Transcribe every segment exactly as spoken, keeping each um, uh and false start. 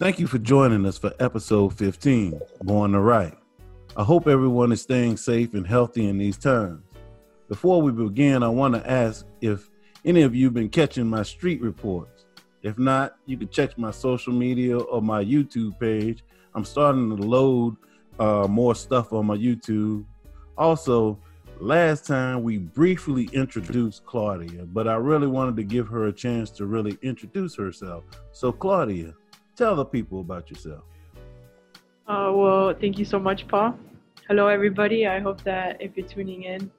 Thank you for joining us for episode fifteen, Born to Write. I hope everyone is staying safe and healthy in these times. Before we begin, I want to ask if any of you have been catching my street reports. If not, you can check my social media or my YouTube page. I'm starting to load uh, more stuff on my YouTube. Also, last time we briefly introduced Claudia, but I really wanted to give her a chance to really introduce herself. So Claudia, tell the people about yourself. Uh, well, thank you so much, Paul. Hello, everybody. I hope that if you're tuning in,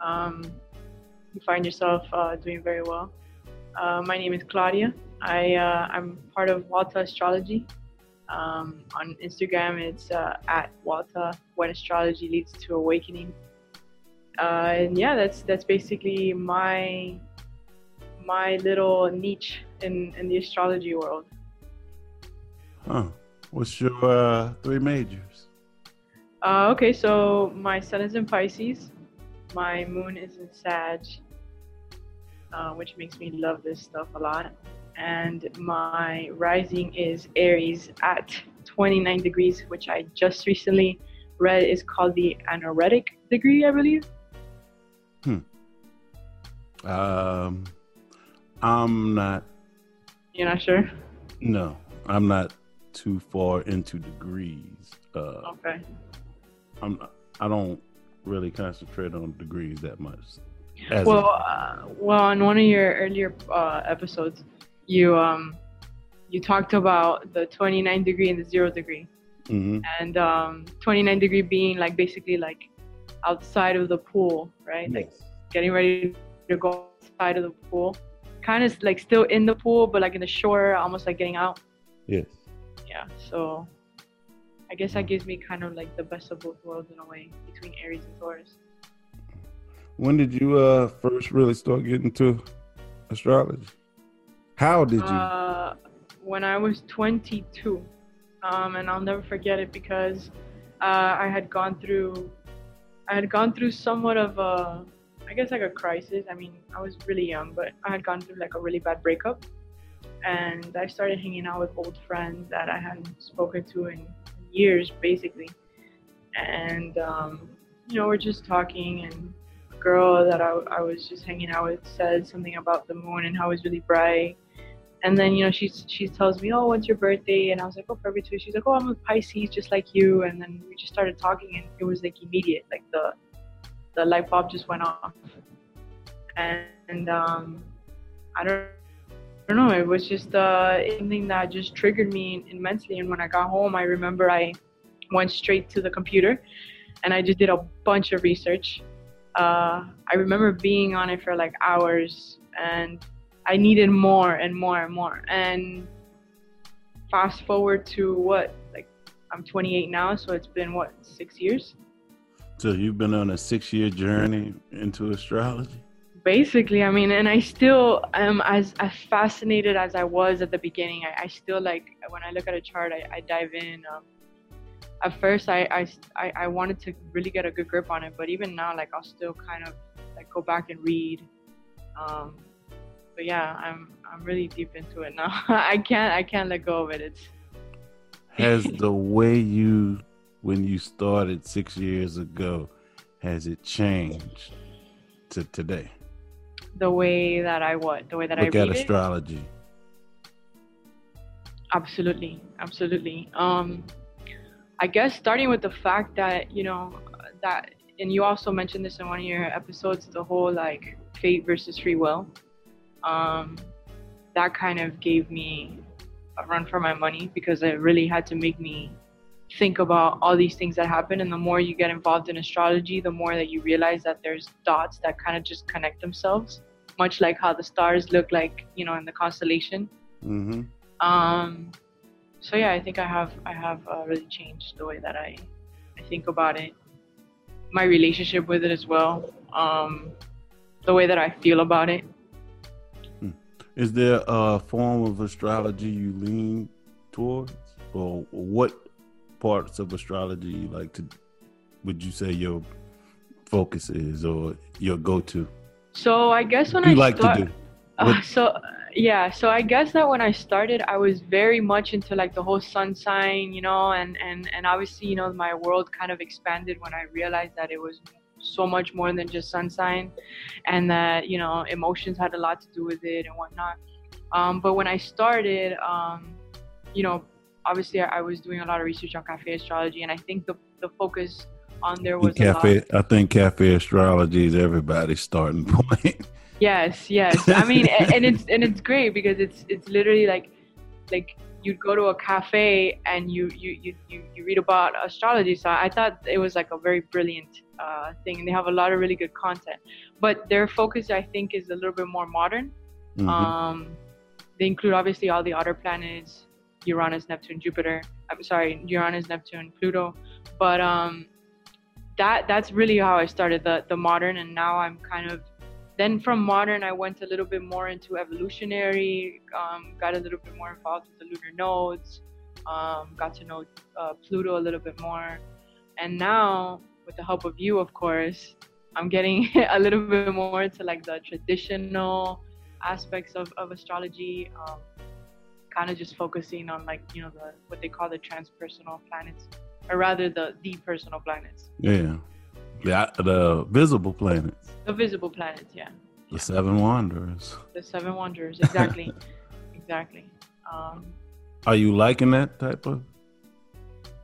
um, you find yourself uh, doing very well. Uh, my name is Claudia. I, uh, I'm part of Walta Astrology. Um, on Instagram, it's uh, at Walta, when astrology leads to awakening. Uh, and yeah, that's that's basically my my little niche in, in the astrology world. Huh. What's your uh, three majors? Uh, okay, so my sun is in Pisces. My moon is in Sag, uh, which makes me love this stuff a lot. And my rising is Aries at twenty-nine degrees, which I just recently read is called the aneretic degree, I believe. Hmm. Um, I'm not... You're not sure? No, I'm not too far into degrees. Uh, okay. I'm not, I don't really concentrate on degrees that much. As well, uh, well, on one of your earlier uh, episodes, you um, you talked about the twenty-nine degree and the zero degree, mm-hmm. and um, twenty-nine degree being like basically like outside of the pool, right? Yes. Like getting ready to go outside of the pool, kind of like still in the pool, but like in the shore, almost like getting out. Yes. Yeah, so I guess that gives me kind of like the best of both worlds in a way, between Aries and Taurus. When did you uh, first really start getting into astrology? How did you? Uh, when I was twenty-two, um, and I'll never forget it because uh, I had gone through, I had gone through somewhat of a, I guess like a crisis. I mean, I was really young, but I had gone through like a really bad breakup. And I started hanging out with old friends that I hadn't spoken to in years, basically. And, um, you know, we're just talking, and a girl that I, I was just hanging out with said something about the moon and how it was really bright. And then, you know, she, she tells me, oh, when's your birthday? And I was like, oh, February two. She's like, oh, I'm a Pisces, just like you. And then we just started talking, and it was, like, immediate. Like, the, the light bulb just went off. And, and um, I don't I don't know, it was just uh, something that just triggered me immensely. And when I got home, I remember I went straight to the computer and I just did a bunch of research. Uh, I remember being on it for like hours, and I needed more and more and more. And fast forward to what, like I'm twenty-eight now, so it's been what, six years? So you've been on a six year journey into astrology? Basically, I mean, and I still am as, as fascinated as I was at the beginning. I, I still, like, when I look at a chart, I, I dive in. Um, at first, I, I, I wanted to really get a good grip on it. But even now, like, I'll still kind of, like, go back and read. Um, but, yeah, I'm I'm really deep into it now. I can't I can't let go of it. It's has the way you, when you started six years ago, has it changed to today? The way that I what? The way that Look I read at astrology. It? Absolutely. Absolutely. Um, I guess starting with the fact that, you know, that, and you also mentioned this in one of your episodes, the whole like fate versus free will. Um, that kind of gave me a run for my money because it really had to make me think about all these things that happen. And the more you get involved in astrology, the more that you realize that there's dots that kind of just connect themselves, much like how the stars look like, you know, in the constellation. Mm-hmm. Um, so yeah, I think I have I have uh, really changed the way that I, I think about it, my relationship with it as well, um, the way that I feel about it. Is there a form of astrology you lean towards, or what parts of astrology like to would you say your focus is or your go-to? So I guess when you I like start, to do uh, so yeah, so I guess that when I started, I was very much into like the whole sun sign, you know, and, and, and obviously, you know, my world kind of expanded when I realized that it was so much more than just sun sign, and that, you know, emotions had a lot to do with it and whatnot. Um, but when I started, um, you know, obviously I, I was doing a lot of research on cafe astrology, and I think the, the focus on there was cafe. A lot. I think cafe astrology is everybody's starting point. Yes, yes. I mean, and, and it's and it's great because it's it's literally like like you'd go to a cafe and you you you you, you read about astrology. So I thought it was like a very brilliant uh, thing, and they have a lot of really good content. But their focus, I think, is a little bit more modern. Mm-hmm. Um, they include obviously all the outer planets. Uranus, Neptune, Jupiter. I'm sorry, Uranus, Neptune, Pluto. But um, that that's really how I started the the modern, and now I'm kind of then from modern I went a little bit more into evolutionary. Um, got a little bit more involved with the lunar nodes. Um, got to know uh, Pluto a little bit more, and now with the help of you, of course, I'm getting a little bit more into like the traditional aspects of of astrology. Um, kind of just focusing on like, you know, the what they call the transpersonal planets, or rather the the personal planets. Yeah, yeah, the visible planets. The visible planets, yeah. The yeah. seven wanderers. The seven wanderers, exactly, exactly. Um, Are you liking that type of?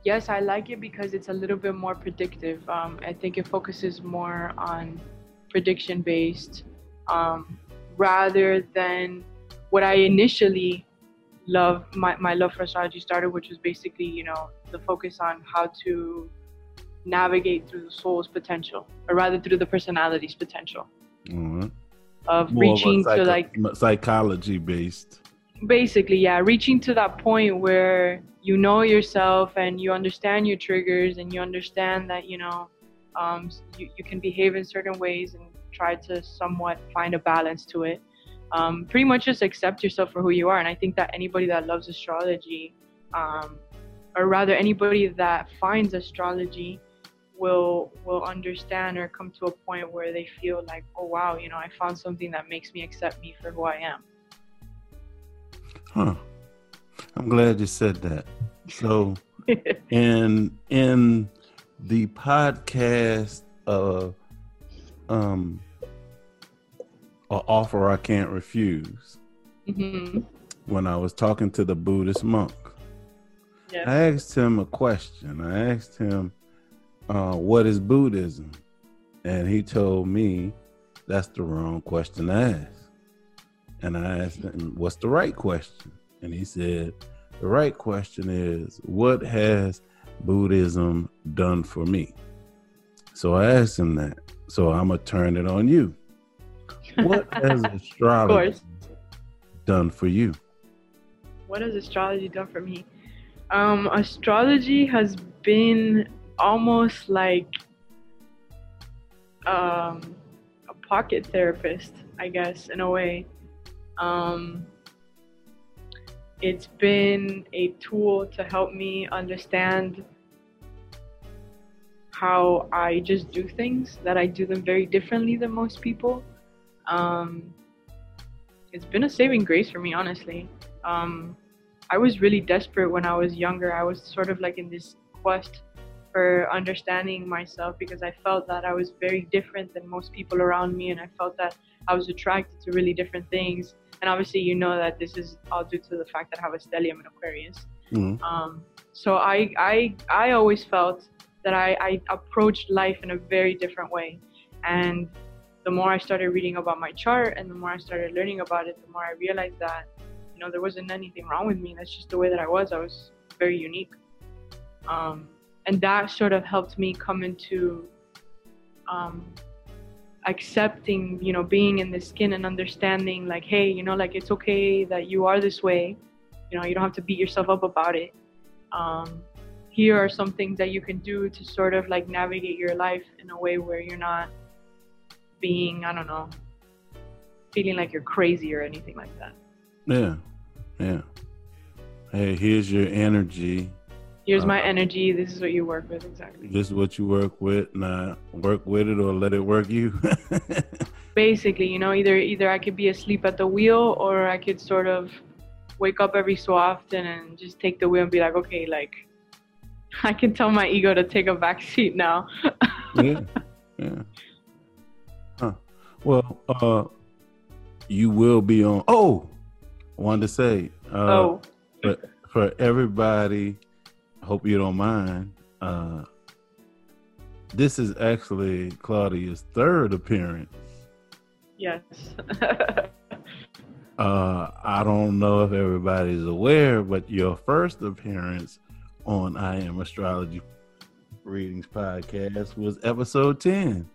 Yes, I like it because it's a little bit more predictive. Um, I think it focuses more on prediction based, um, rather than what I initially. Love my, my love for astrology started, which was basically, you know, the focus on how to navigate through the soul's potential, or rather through the personality's potential. Mm-hmm. Of More reaching of psycho- to like psychology based, basically, yeah, reaching to that point where you know yourself and you understand your triggers, and you understand that, you know, um you, you can behave in certain ways and try to somewhat find a balance to it. Um, pretty much just accept yourself for who you are. And I think that anybody that loves astrology, um, or rather anybody that finds astrology will will understand or come to a point where they feel like, oh, wow, you know, I found something that makes me accept me for who I am. Huh. I'm glad you said that. So in, in the podcast of... Um, An offer I can't refuse. Mm-hmm. When I was talking to the Buddhist monk, yes. I asked him a question. I asked him, uh, what is Buddhism? And he told me that's the wrong question to ask. And I asked him, what's the right question? And he said, the right question is, what has Buddhism done for me? So I asked him that. So I'm going to turn it on you. What has astrology done for you? What has astrology done for me? Um, astrology has been almost like um, a pocket therapist, I guess, in a way. Um, it's been a tool to help me understand how I just do things, that I do them very differently than most people. Um, it's been a saving grace for me, honestly. Um, I was really desperate when I was younger. I was sort of like in this quest for understanding myself because I felt that I was very different than most people around me, and I felt that I was attracted to really different things. And obviously, you know that this is all due to the fact that I have a stellium in Aquarius. Mm-hmm. Um, so I, I, I always felt that I, I approached life in a very different way. And the more I started reading about my chart and the more I started learning about it, the more I realized that, you know, there wasn't anything wrong with me. That's just the way that I was. I was very unique. Um, and that sort of helped me come into um, accepting, you know, being in the skin and understanding like, hey, you know, like it's okay that you are this way. You know, you don't have to beat yourself up about it. Um, here are some things that you can do to sort of like navigate your life in a way where you're not being, I don't know, feeling like you're crazy or anything like that. Yeah, yeah. Hey, here's your energy. Here's uh, my energy. This is what you work with, exactly. This is what you work with. Now, work with it or let it work you. basically, you know, either either I could be asleep at the wheel, or I could sort of wake up every so often and just take the wheel and be like, okay, like, I can tell my ego to take a back seat now. Yeah, yeah. Huh. Well, uh, you will be on. Oh, I wanted to say, uh, oh. for, for everybody, I hope you don't mind. Uh, this is actually Claudia's third appearance. Yes. uh, I don't know if everybody's aware, but your first appearance on I Am Astrology Readings podcast was episode ten.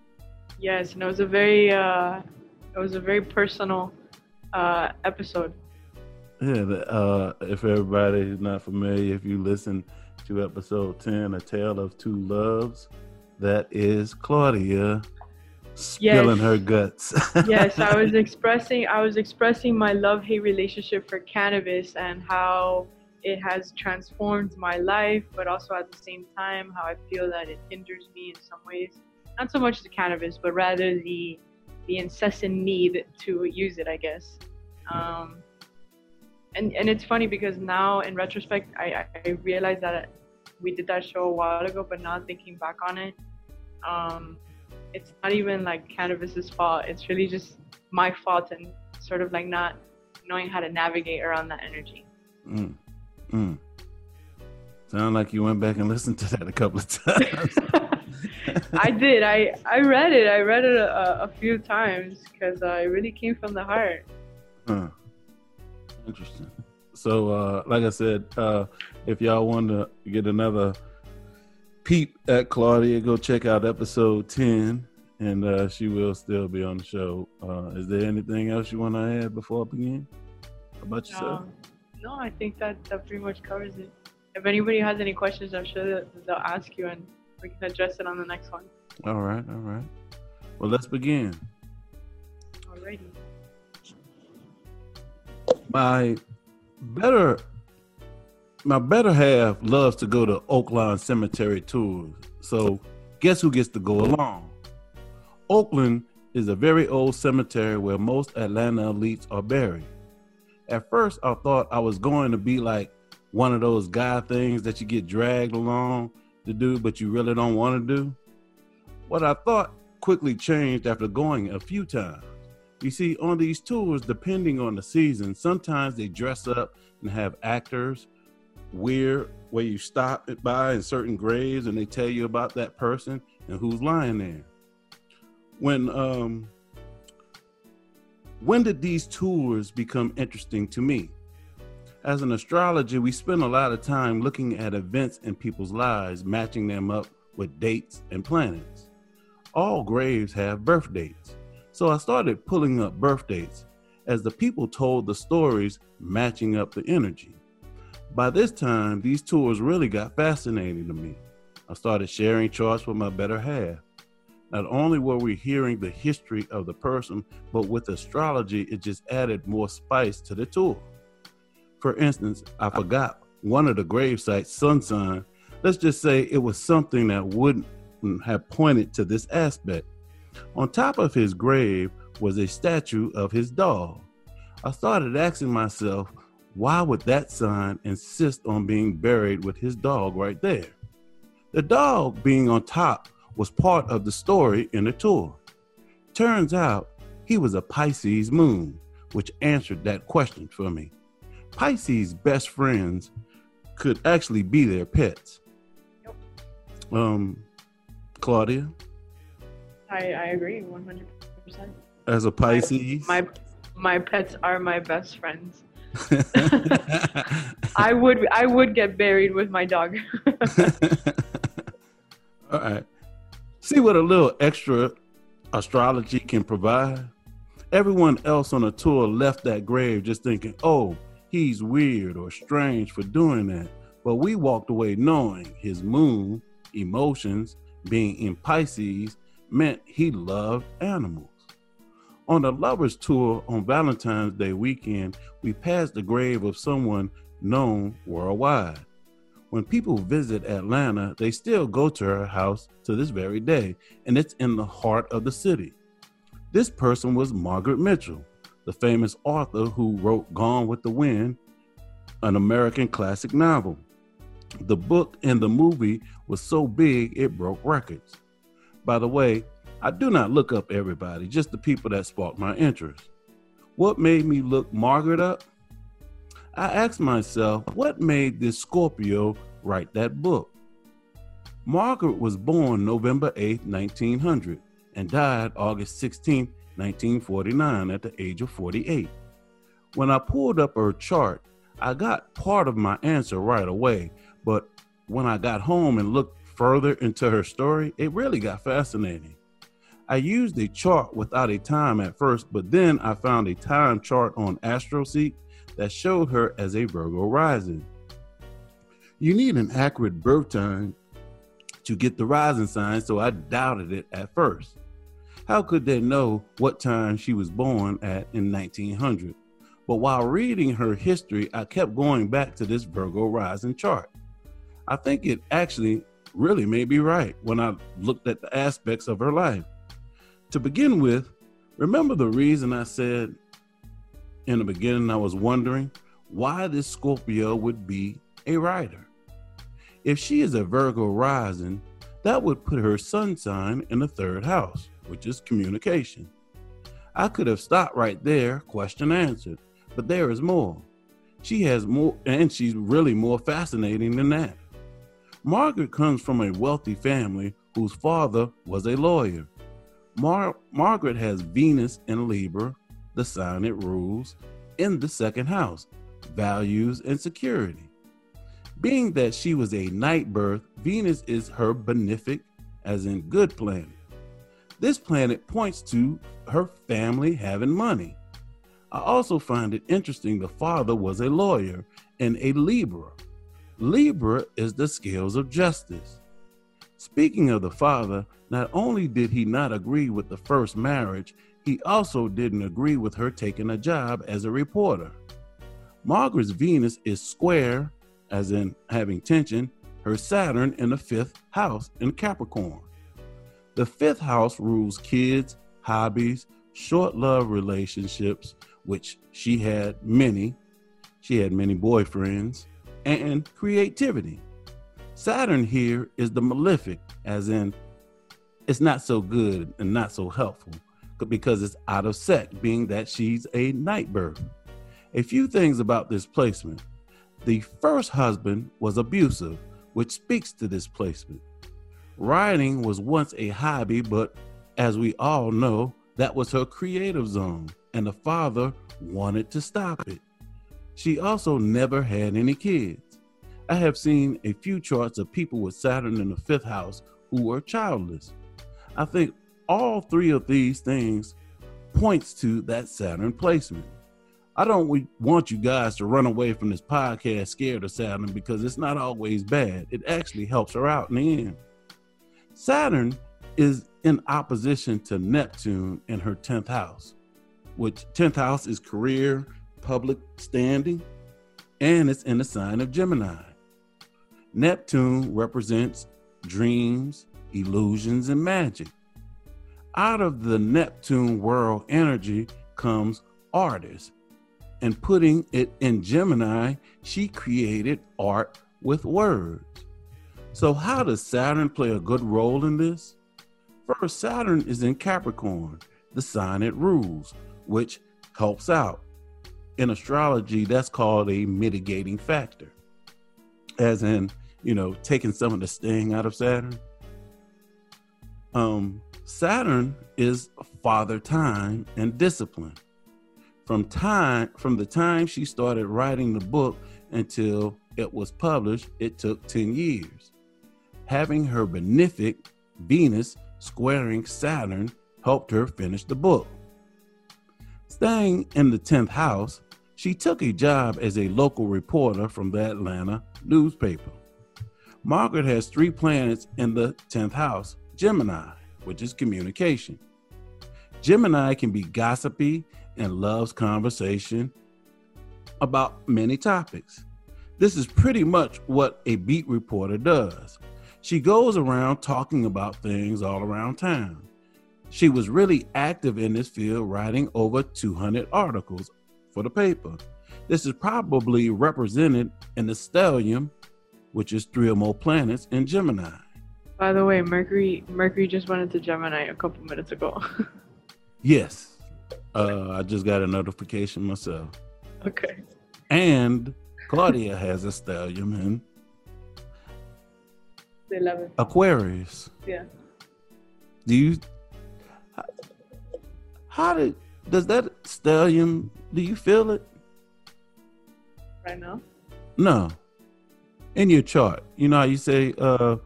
Yes, and it was a very, uh, it was a very personal uh, episode. Yeah, the, uh, if everybody is not familiar, if you listen to episode ten, A Tale of Two Loves, that is Claudia spilling yes. her guts. Yes, I was expressing, I was expressing my love-hate relationship for cannabis and how it has transformed my life, but also at the same time, how I feel that it hinders me in some ways. Not so much the cannabis, but rather the the incessant need to use it, I guess. Um, and, and it's funny because now, in retrospect, I, I realized that we did that show a while ago, but now thinking back on it, um, it's not even like cannabis's fault. It's really just my fault and sort of like not knowing how to navigate around that energy. Mm. Mm. Sound like you went back and listened to that a couple of times. I did. I, I read it. I read it a, a few times because uh, it really came from the heart. Huh. Interesting. So, uh, like I said, uh, if y'all want to get another peep at Claudia, go check out episode ten, and uh, she will still be on the show. Uh, is there anything else you want to add before I begin about yourself? Um, No, I think that, that pretty much covers it. If anybody has any questions, I'm sure that they'll ask you and we can address it on the next one. All right, all right. Well, let's begin. Alrighty. My better, my better half loves to go to Oakland Cemetery Tours. So guess who gets to go along? Oakland is a very old cemetery where most Atlanta elites are buried. At first, I thought I was going to be like one of those guy things that you get dragged along to do, but you really don't want to do. What I thought quickly changed after going a few times. You see, on these tours, depending on the season, sometimes they dress up and have actors weird, where you stop by in certain graves and they tell you about that person and who's lying there. When, um... When did these tours become interesting to me? As an astrologer, we spend a lot of time looking at events in people's lives, matching them up with dates and planets. All graves have birth dates, so I started pulling up birth dates as the people told the stories, matching up the energy. By this time, these tours really got fascinating to me. I started sharing charts with my better half. Not only were we hearing the history of the person, but with astrology, it just added more spice to the tour. For instance, I forgot one of the grave sites, sun sign. Let's just say it was something that wouldn't have pointed to this aspect. On top of his grave was a statue of his dog. I started asking myself, why would that sign insist on being buried with his dog right there? The dog being on top was part of the story in the tour. Turns out he was a Pisces moon, which answered that question for me. Pisces' best friends could actually be their pets. Yep. Um, Claudia? I, I agree one hundred percent. As a Pisces? My, my, my pets are my best friends. I would, I would get buried with my dog. All right. See what a little extra astrology can provide? Everyone else on a tour left that grave just thinking, oh, he's weird or strange for doing that. But we walked away knowing his moon, emotions, being in Pisces, meant he loved animals. On the Lovers Tour on Valentine's Day weekend, we passed the grave of someone known worldwide. When people visit Atlanta, they still go to her house to this very day, and it's in the heart of the city. This person was Margaret Mitchell, the famous author who wrote Gone with the Wind, an American classic novel. The book and the movie was so big, it broke records. By the way, I do not look up everybody, just the people that sparked my interest. What made me look Margaret up? I asked myself, what made this Scorpio write that book? Margaret was born November eighth, nineteen hundred, and died August sixteenth, nineteen forty-nine, at the age of forty-eight. When I pulled up her chart, I got part of my answer right away, but when I got home and looked further into her story, it really got fascinating. I used a chart without a time at first, but then I found a time chart on AstroSeek that showed her as a Virgo rising. You need an accurate birth time to get the rising sign, so I doubted it at first. How could they know what time she was born at in nineteen hundred? But while reading her history, I kept going back to this Virgo rising chart. I think it actually really may be right when I looked at the aspects of her life. To begin with, remember the reason I said in the beginning I was wondering why this Scorpio would be a writer? If she is a Virgo rising, that would put her sun sign in the third house, which is communication. I could have stopped right there, question answered, but there is more. She has more, and she's really more fascinating than that. Margaret comes from a wealthy family whose father was a lawyer. Mar- Margaret has Venus in Libra, the sign it rules, in the second house, values and security. Being that she was a night birth, Venus is her benefic, as in good planet. This planet points to her family having money. I also find it interesting the father was a lawyer and a Libra. Libra is the scales of justice. Speaking of the father, not only did he not agree with the first marriage, he also didn't agree with her taking a job as a reporter. Margaret's Venus is square, as in having tension, her Saturn in the fifth house in Capricorn. The fifth house rules kids, hobbies, short love relationships, which she had many. She had many boyfriends, and creativity. Saturn here is the malefic, as in it's not so good and not so helpful because it's out of sec, being that she's a night bird. A few things about this placement. The first husband was abusive, which speaks to this placement. Writing was once a hobby, but as we all know, that was her creative zone, and the father wanted to stop it. She also never had any kids. I have seen a few charts of people with Saturn in the fifth house who were childless. I think all three of these things points to that Saturn placement. I don't want you guys to run away from this podcast scared of Saturn, because it's not always bad. It actually helps her out in the end. Saturn is in opposition to Neptune in her tenth house, which tenth house is career, public standing, and it's in the sign of Gemini. Neptune represents dreams, illusions, and magic. Out of the Neptune world energy comes artists, and putting it in Gemini, she created art with words. So how does Saturn play a good role in this? First, Saturn is in Capricorn, the sign it rules, which helps out. In astrology, that's called a mitigating factor, as in, you know, taking some of the sting out of Saturn. Um, Saturn is father time and discipline. From time, from the time she started writing the book until it was published, it took ten years. Having her benefic Venus squaring Saturn helped her finish the book. Staying in the tenth house, she took a job as a local reporter from the Atlanta newspaper. Margaret has three planets in the tenth house, Gemini, which is communication. Gemini can be gossipy and loves conversation about many topics. This is pretty much what a beat reporter does. She goes around talking about things all around town. She was really active in this field, writing over two hundred articles for the paper. This is probably represented in the stellium, which is three or more planets in Gemini. By the way, Mercury Mercury just went into Gemini a couple minutes ago. Yes. Uh, I just got a notification myself. Okay. And Claudia has a stellium in they love it. Aquarius. Yeah. Do you... How, how did... Does that stellium... Do you feel it? Right now? No. In your chart. You know how you say... Uh,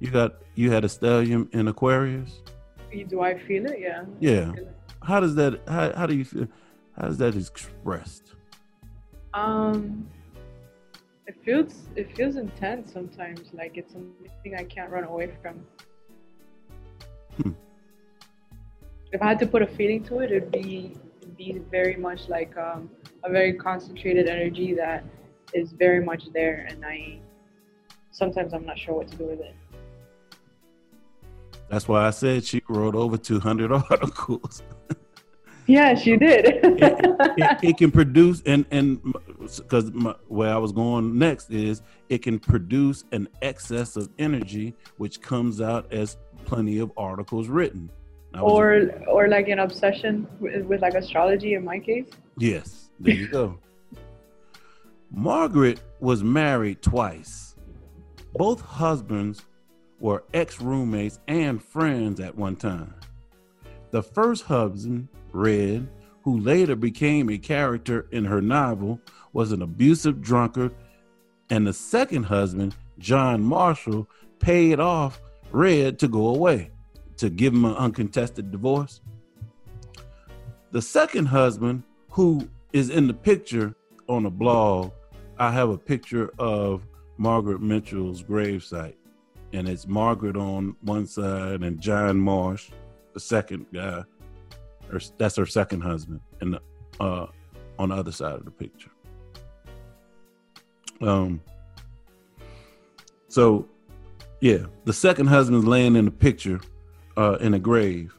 You got you had a stellium in Aquarius. Do I feel it? Yeah. Yeah. It. How does that? How how do you feel? How is that expressed? Um, it feels it feels intense sometimes. Like it's something I can't run away from. Hmm. If I had to put a feeling to it, it'd be it'd be very much like um, a very concentrated energy that is very much there, and I sometimes I'm not sure what to do with it. That's why I said she wrote over two hundred articles. Yeah, she did. it, it, it can produce, and and because where I was going next is it can produce an excess of energy, which comes out as plenty of articles written. Or was, or like an obsession with, with like astrology in my case. Yes, there you go. Margaret was married twice. Both husbands were ex-roommates and friends at one time. The first husband, Red, who later became a character in her novel, was an abusive drunkard, and the second husband, John Marshall, paid off Red to go away, to give him an uncontested divorce. The second husband, who is in the picture on the blog, I have a picture of Margaret Mitchell's gravesite. And it's Margaret on one side and John Marsh, the second guy. Or that's her second husband, and the, uh, on the other side of the picture. Um. So, yeah, the second husband is laying in the picture, uh, in a grave,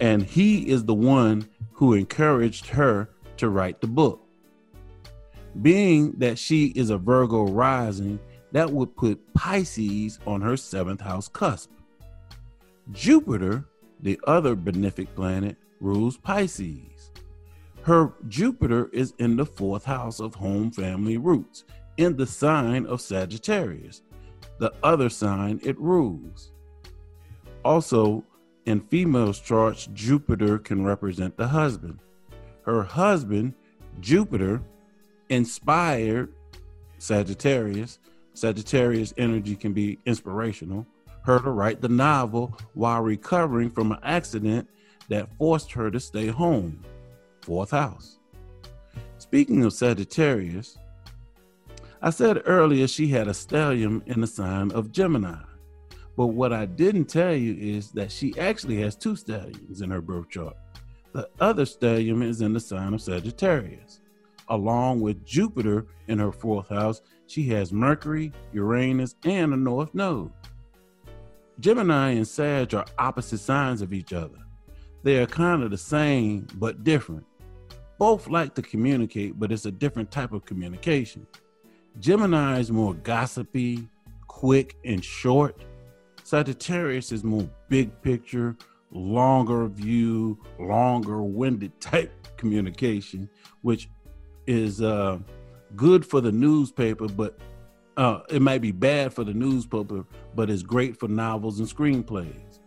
and he is the one who encouraged her to write the book. Being that she is a Virgo rising, that would put Pisces on her seventh house cusp. Jupiter, the other benefic planet, rules Pisces. Her Jupiter is in the fourth house of home family roots, in the sign of Sagittarius, the other sign it rules. Also, in females' charts, Jupiter can represent the husband. Her husband, Jupiter, inspired Sagittarius. Sagittarius energy can be inspirational, her to write the novel while recovering from an accident that forced her to stay home, fourth house. Speaking of Sagittarius, I said earlier she had a stellium in the sign of Gemini, but what I didn't tell you is that she actually has two stelliums in her birth chart. The other stellium is in the sign of Sagittarius. Along with Jupiter in her fourth house, she has Mercury, Uranus, and the North Node. Gemini and Sag are opposite signs of each other. They are kind of the same, but different. Both like to communicate, but it's a different type of communication. Gemini is more gossipy, quick, and short. Sagittarius is more big picture, longer view, longer-winded type communication, which is uh, good for the newspaper, but uh, it might be bad for the newspaper, but it's great for novels and screenplays.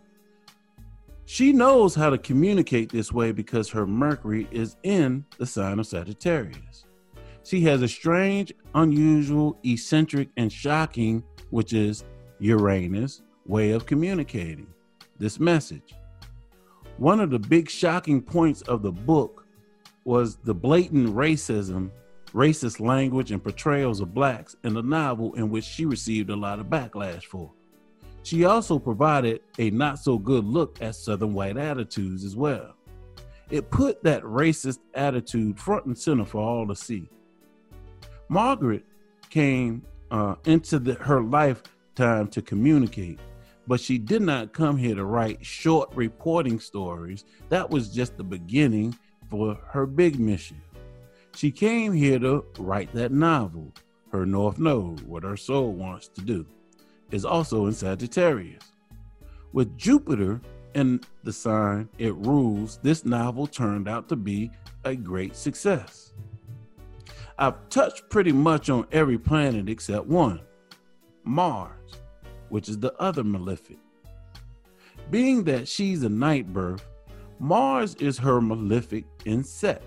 She knows how to communicate this way because her Mercury is in the sign of Sagittarius. She has a strange, unusual, eccentric, and shocking, which is Uranus, way of communicating this message. One of the big shocking points of the book was the blatant racism, racist language, and portrayals of blacks in the novel, in which she received a lot of backlash for. She also provided a not so good look at Southern white attitudes as well. It put that racist attitude front and center for all to see. Margaret came uh, into the, her lifetime to communicate, But she did not come here to write short reporting stories. That was just the beginning for her big mission. She came here to write that novel, her North Node, what her soul wants to do, is also in Sagittarius. With Jupiter in the sign it rules, this novel turned out to be a great success. I've touched pretty much on every planet except one, Mars, which is the other malefic. Being that she's a night birth, Mars is her malefic in set.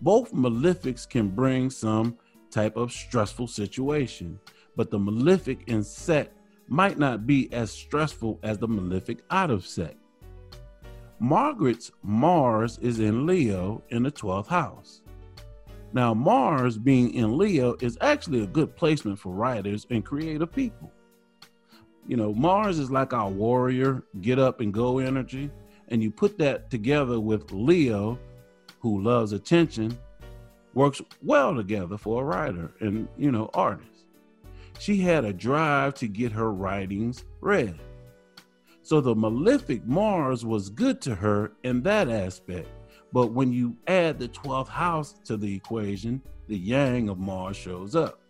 Both malefics can bring some type of stressful situation, but the malefic in set might not be as stressful as the malefic out of set. Margaret's Mars is in Leo in the twelfth house. Now, Mars being in Leo is actually a good placement for writers and creative people. You know, Mars is like our warrior, get up and go energy. And you put that together with Leo, who loves attention, works well together for a writer and, you know, artist. She had a drive to get her writings read. So the malefic Mars was good to her in that aspect. But when you add the twelfth house to the equation, the yang of Mars shows up.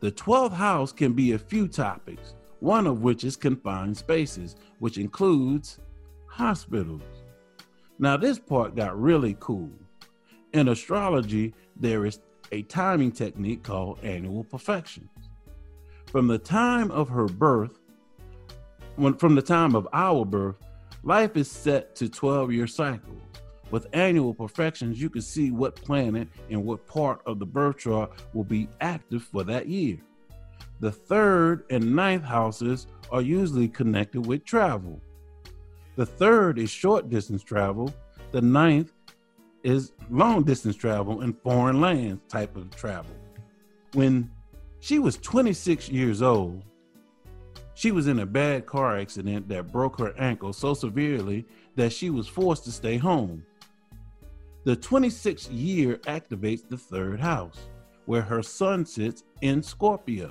The twelfth house can be a few topics, one of which is confined spaces, which includes hospitals. Now this part got really cool. In astrology, there is a timing technique called annual perfections. From the time of her birth, when, from the time of our birth, life is set to twelve-year cycles. With annual perfections, you can see what planet and what part of the birth chart will be active for that year. The third and ninth houses are usually connected with travel. The third is short distance travel. The ninth is long distance travel and foreign lands type of travel. When she was twenty-six years old, she was in a bad car accident that broke her ankle so severely that she was forced to stay home. The twenty-sixth year activates the third house, where her sun sits in Scorpio.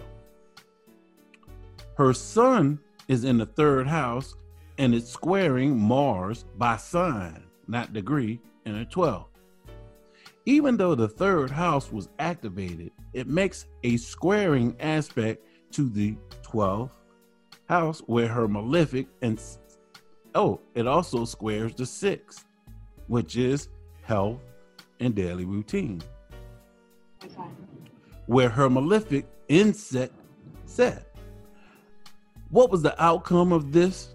Her sun is in the third house and it's squaring Mars by sign, not degree, in the twelfth. Even though the third house was activated, it makes a squaring aspect to the twelfth house where her malefic and, oh, it also squares the sixth, which is health and daily routine, where her malefic insect set. What was the outcome of this?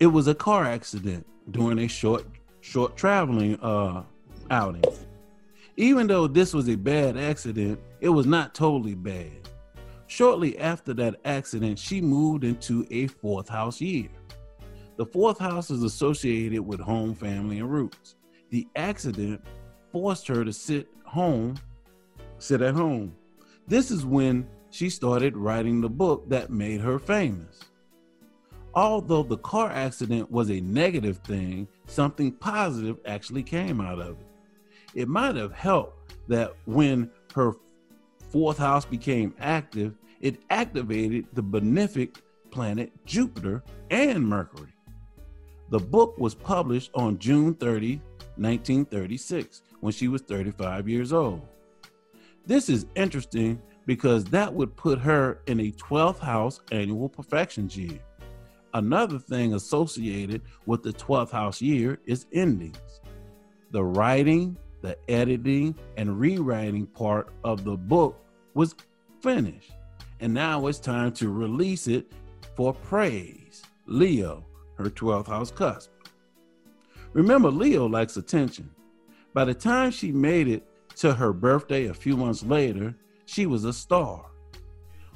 It was a car accident during a short, short traveling uh, outing. Even though this was a bad accident, it was not totally bad. Shortly after that accident, she moved into a fourth house year. The fourth house is associated with home, family, and roots. The accident forced her to sit home, sit at home. This is when she started writing the book that made her famous. Although the car accident was a negative thing, something positive actually came out of it. It might have helped that when her fourth house became active, it activated the benefic planet Jupiter and Mercury. The book was published on June thirtieth, nineteen thirty-six, when she was thirty-five years old. This is interesting because that would put her in a twelfth house annual perfections year. Another thing associated with the twelfth house year is endings. The writing, the editing, and rewriting part of the book was finished, and now it's time to release it for praise, Leo, her twelfth house cusp. Remember, Leo likes attention. By the time she made it to her birthday a few months later, she was a star.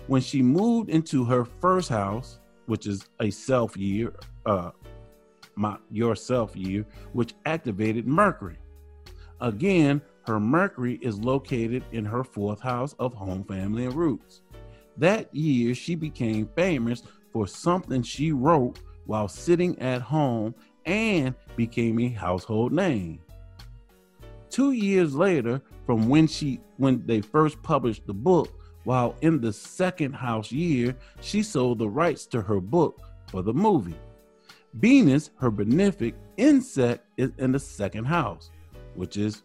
When she moved into her first house, which is a self year, uh, my, your self year, which activated Mercury. Again, her Mercury is located in her fourth house of home, family, and roots. That year, she became famous for something she wrote while sitting at home and became a household name. Two years later, from when she when they first published the book, while in the second house year, she sold the rights to her book for the movie. Venus, her benefic insect, is in the second house, which is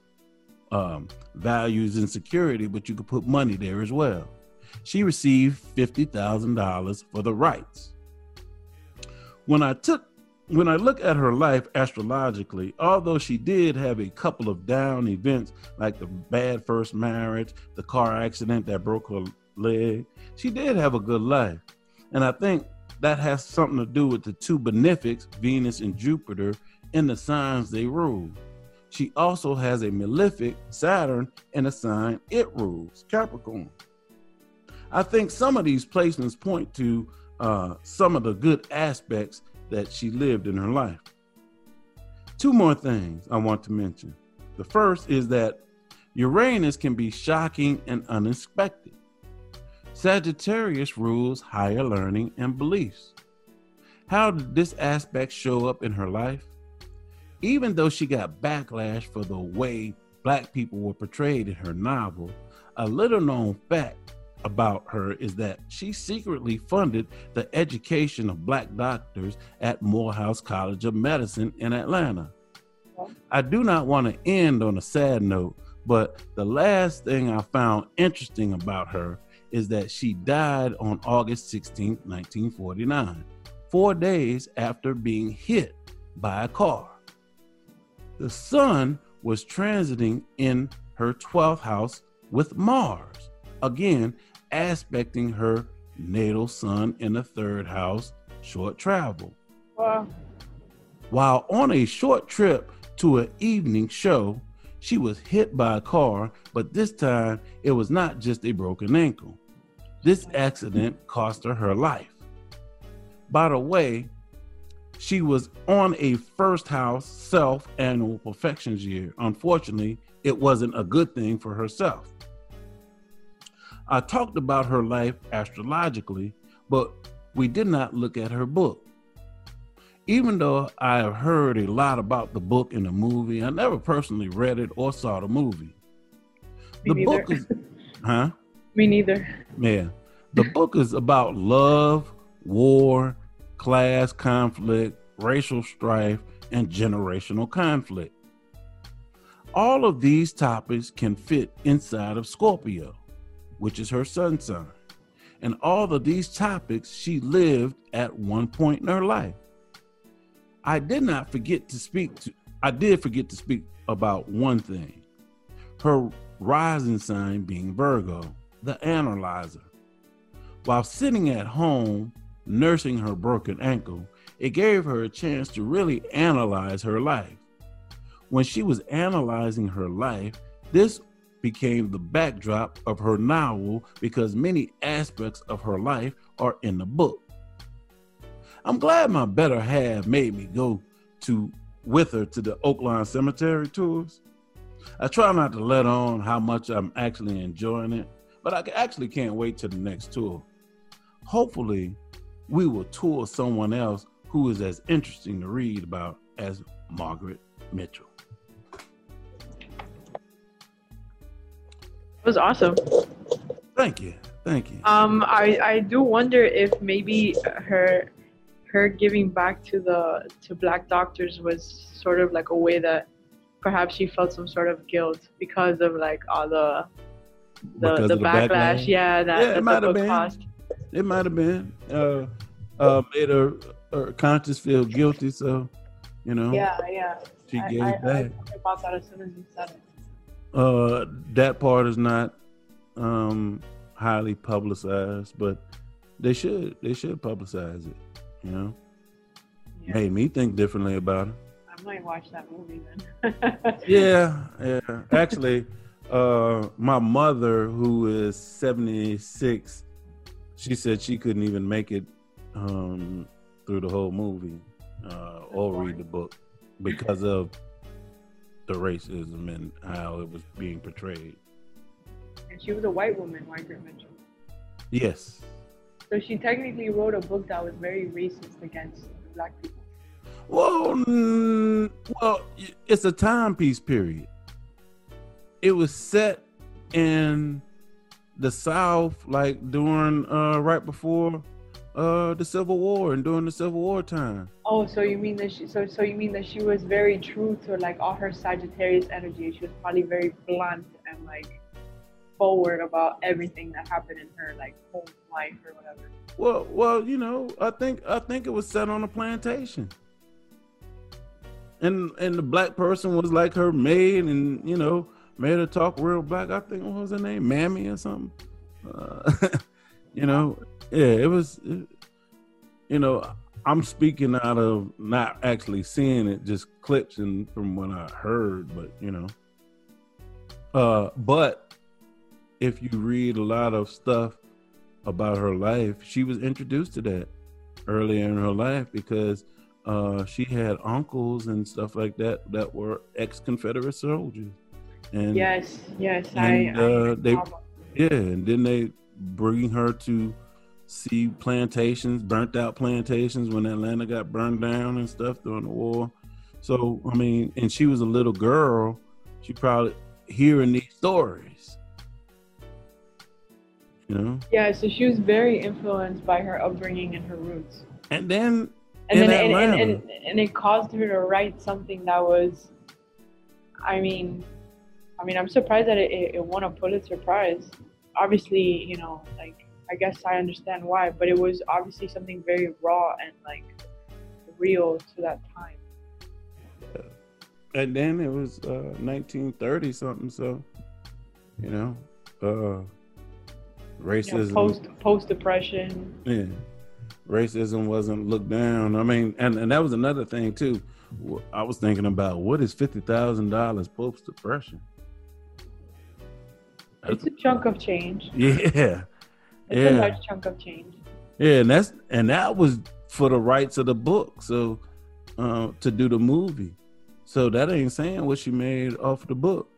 um, values and security, but you could put money there as well. She received fifty thousand dollars for the rights. When I took, when I look at her life astrologically, although she did have a couple of down events, like the bad first marriage, the car accident that broke her leg, she did have a good life. And I think that has something to do with the two benefics, Venus and Jupiter, in the signs they rule. She also has a malefic, Saturn, in a sign it rules, Capricorn. I think some of these placements point to uh, some of the good aspects that she lived in her life. Two more things I want to mention. The first is that Uranus can be shocking and unexpected. Sagittarius rules higher learning and beliefs. How did this aspect show up in her life? Even though she got backlash for the way Black people were portrayed in her novel, a little known fact about her is that she secretly funded the education of Black doctors at Morehouse College of Medicine in Atlanta. I do not want to end on a sad note, but the last thing I found interesting about her is that she died on August sixteenth, nineteen forty-nine, four days after being hit by a car. The sun was transiting in her twelfth house with Mars, again, aspecting her natal sun in the third house, short travel. Wow. While on a short trip to an evening show, she was hit by a car, but this time it was not just a broken ankle. This accident cost her her life. By the way, she was on a first house self-annual perfections year. Unfortunately, it wasn't a good thing for herself. I talked about her life astrologically, but we did not look at her book. Even though I have heard a lot about the book and the movie, I never personally read it or saw the movie. Me the neither. book is, huh? Me neither. Yeah. The book is about love, war, class conflict, racial strife, and generational conflict. All of these topics can fit inside of Scorpio, which is her sun sign. And all of these topics she lived at one point in her life. I did not forget to speak to, I did forget to speak about one thing, her rising sign being Virgo, the analyzer. While sitting at home, nursing her broken ankle, it gave her a chance to really analyze her life. When she was analyzing her life, this became the backdrop of her novel because many aspects of her life are in the book. I'm glad my better half made me go to with her to the Oakland Cemetery Tours. I try not to let on how much I'm actually enjoying it, but I actually can't wait till the next tour. Hopefully, we will tour someone else who is as interesting to read about as Margaret Mitchell. It was awesome. Thank you, thank you. Um, I, I do wonder if maybe her her giving back to the to Black doctors was sort of like a way that perhaps she felt some sort of guilt because of like all the the, the, the backlash. backlash. Yeah, that, yeah, it might have been. Cost. It might have been uh, uh, made her, her conscience feel guilty. So you know. Yeah, yeah. She I, gave I, back. I thought about that as soon as you said it. Uh, that part is not um, highly publicized, but they should they should publicize it. You know, yeah. Made me think differently about it. I might watch that movie then. yeah, yeah. Actually, uh, my mother, who is seventy-six, she said she couldn't even make it um, through the whole movie uh, or boring. read the book because of. The racism and how it was being portrayed. And she was a white woman, Margaret Mitchell. Yes. So she technically wrote a book that was very racist against Black people. Well, mm, well, it's a timepiece period. It was set in the South, like during uh, right before uh, the Civil War and during the Civil War time. Oh, so you mean that she? So so you mean that she was very true to like all her Sagittarius energy. She was probably very blunt and like forward about everything that happened in her like whole life or whatever. Well, well, you know, I think I think it was set on a plantation. And and the black person was like her maid, and you know, made her talk real black. I think what was her name, Mammy or something. Uh, you know, yeah, it was. It, you know, I'm speaking out of not actually seeing it, just clips and from what I heard. But you know, uh, but if you read a lot of stuff about her life, she was introduced to that earlier in her life because. Uh, she had uncles and stuff like that that were ex-Confederate soldiers. And, yes, yes, and, I, uh, I they, yeah, and then they bring her to see plantations, burnt out plantations when Atlanta got burned down and stuff during the war. So, I mean, and she was a little girl. She probably hearing these stories, you know? Yeah, so she was very influenced by her upbringing and her roots. And then... And then and, and, and, and it caused her to write something that was, I mean, I mean, I'm surprised that it, it won a Pulitzer Prize. Obviously, you know, like, I guess I understand why, but it was obviously something very raw and like real to that time. Yeah. And then it was uh, nineteen thirty something. So, you know, uh, racism. You know, post, post-depression. Yeah. Racism wasn't looked down. I mean, and, and that was another thing too. I was thinking about what is fifty thousand dollars post depression? It's a chunk of change. Yeah. It's yeah. a large chunk of change. Yeah, and that's and that was for the rights of the book, so uh, to do the movie. So that ain't saying what she made off the book.